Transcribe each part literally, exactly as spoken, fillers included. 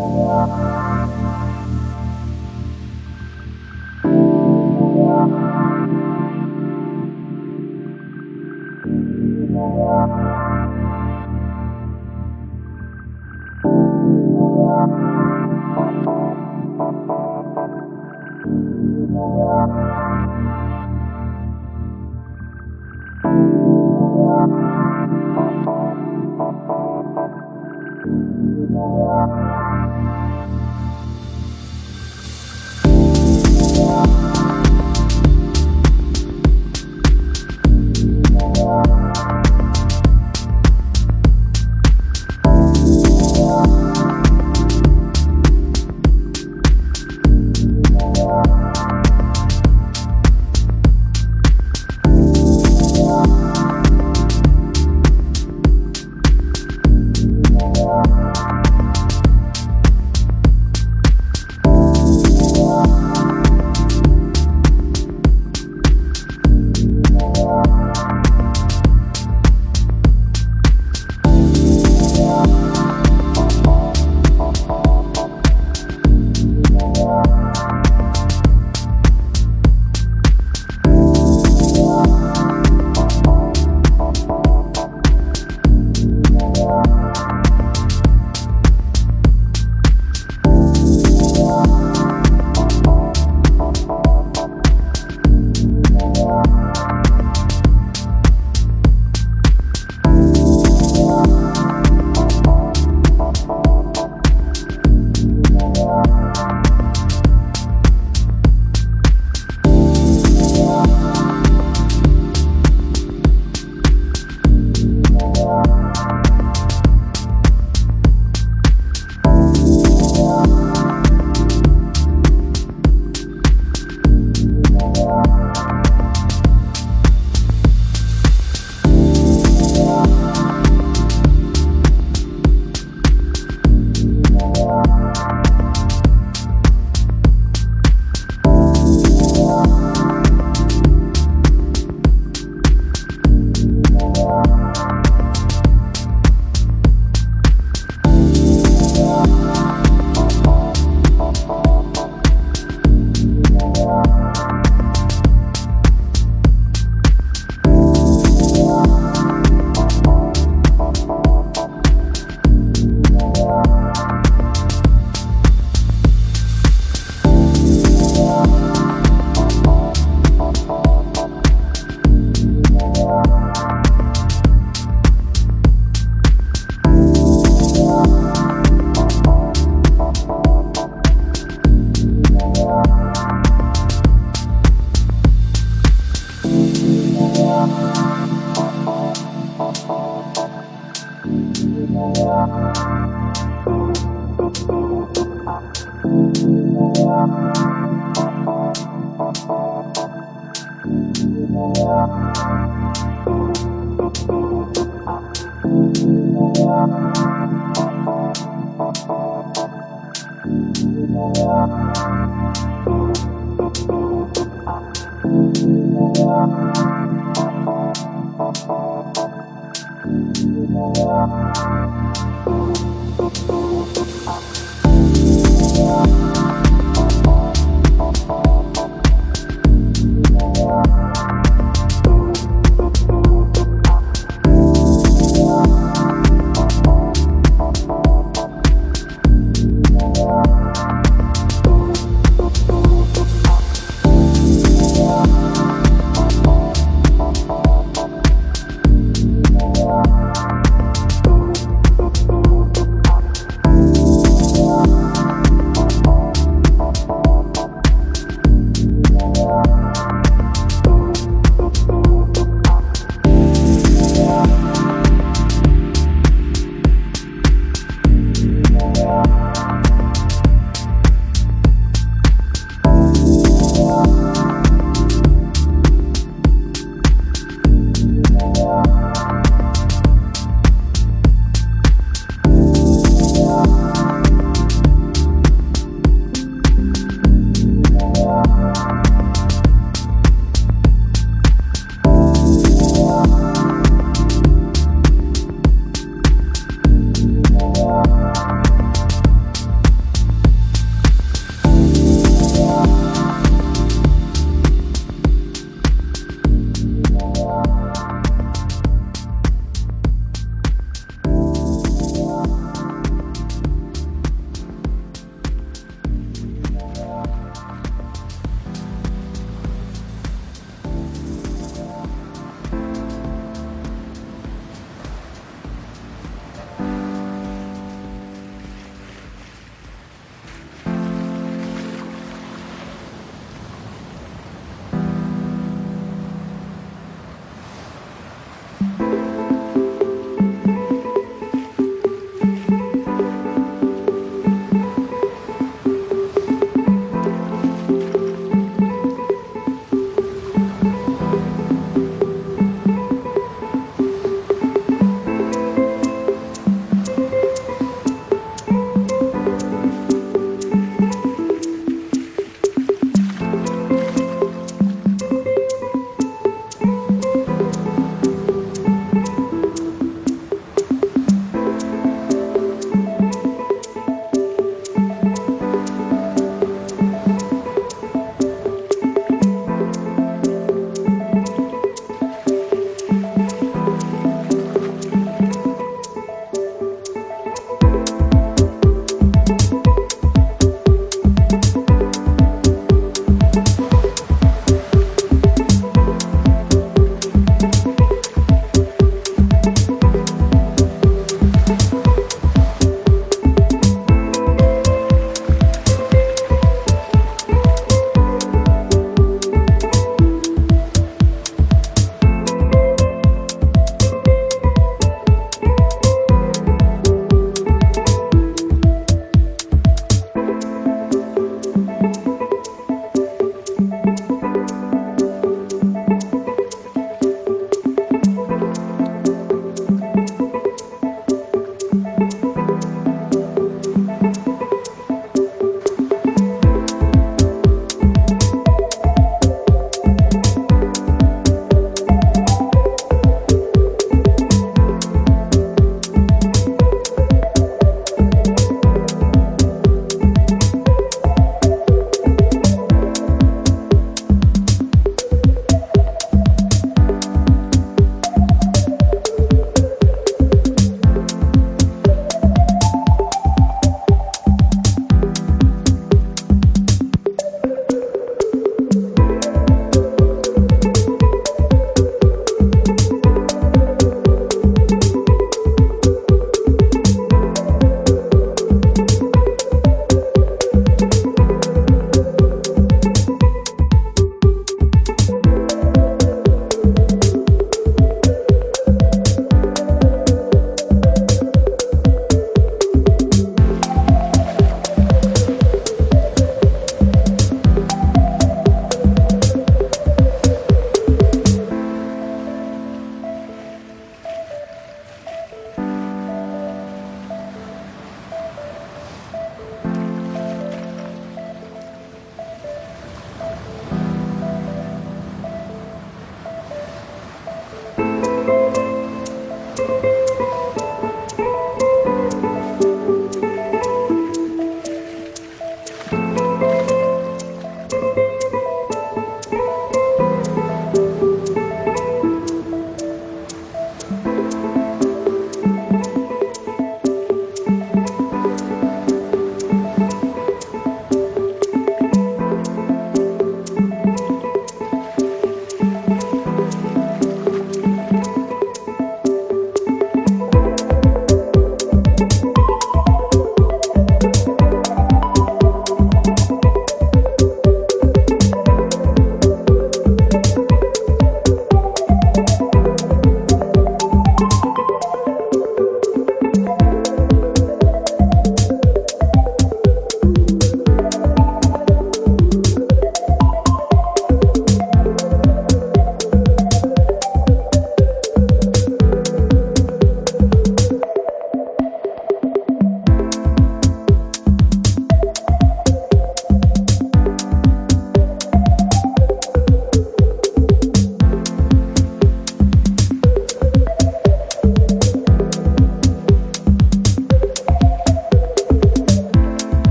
Oh,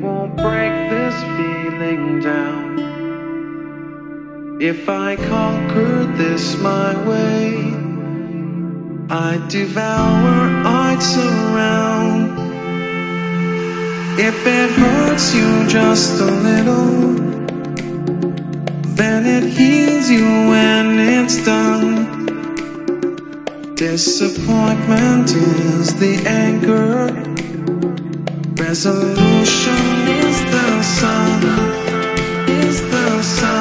won't break this feeling down. If I conquered this my way, I'd devour, I'd surround. If it hurts you just a little, then it heals you when it's done. Disappointment is the anchor, resolution is the sun, is the sun.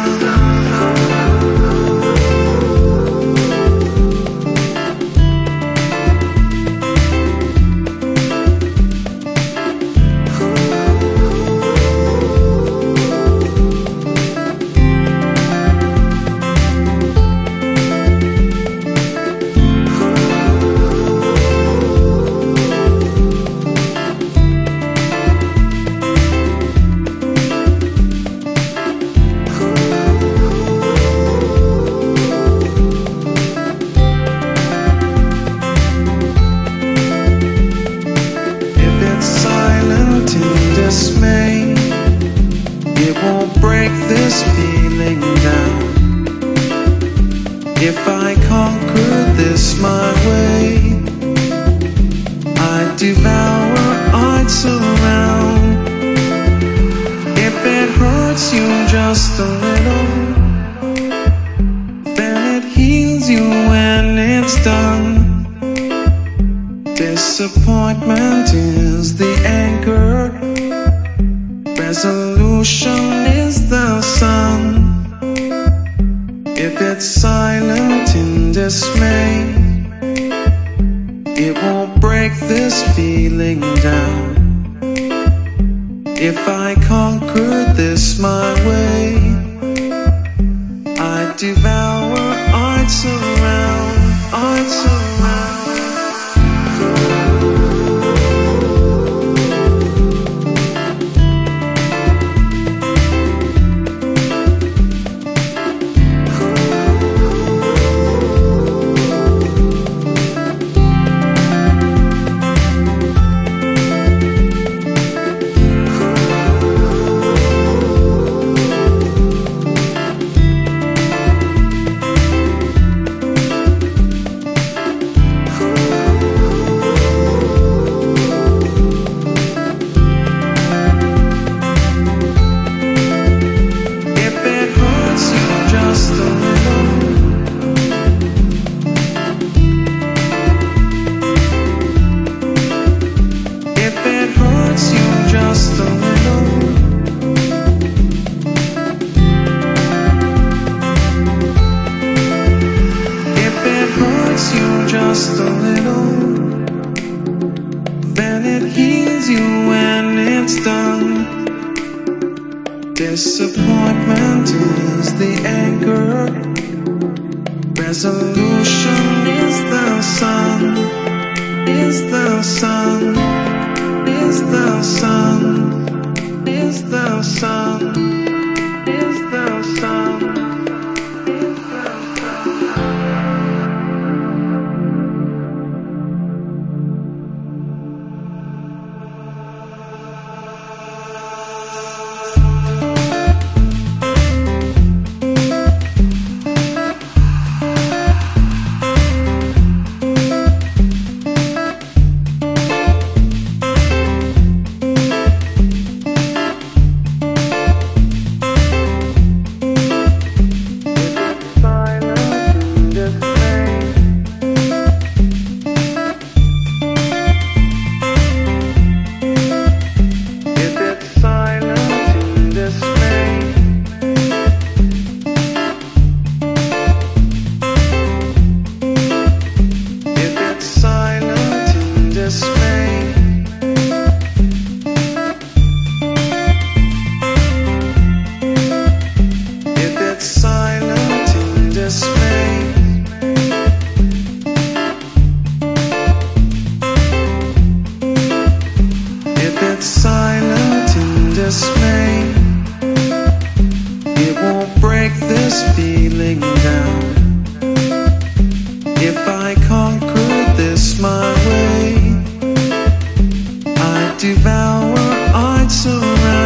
Devour, I'd surround.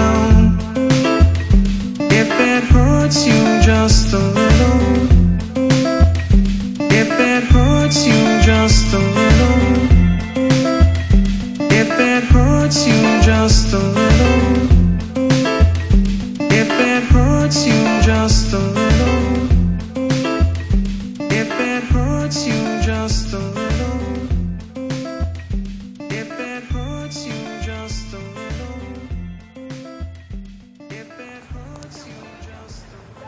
hurts you just a little, if it hurts you just a little, if it hurts you just a little, if it hurts you just a little, if it hurts you just a little, if it hurts you just a little. If it hurts you just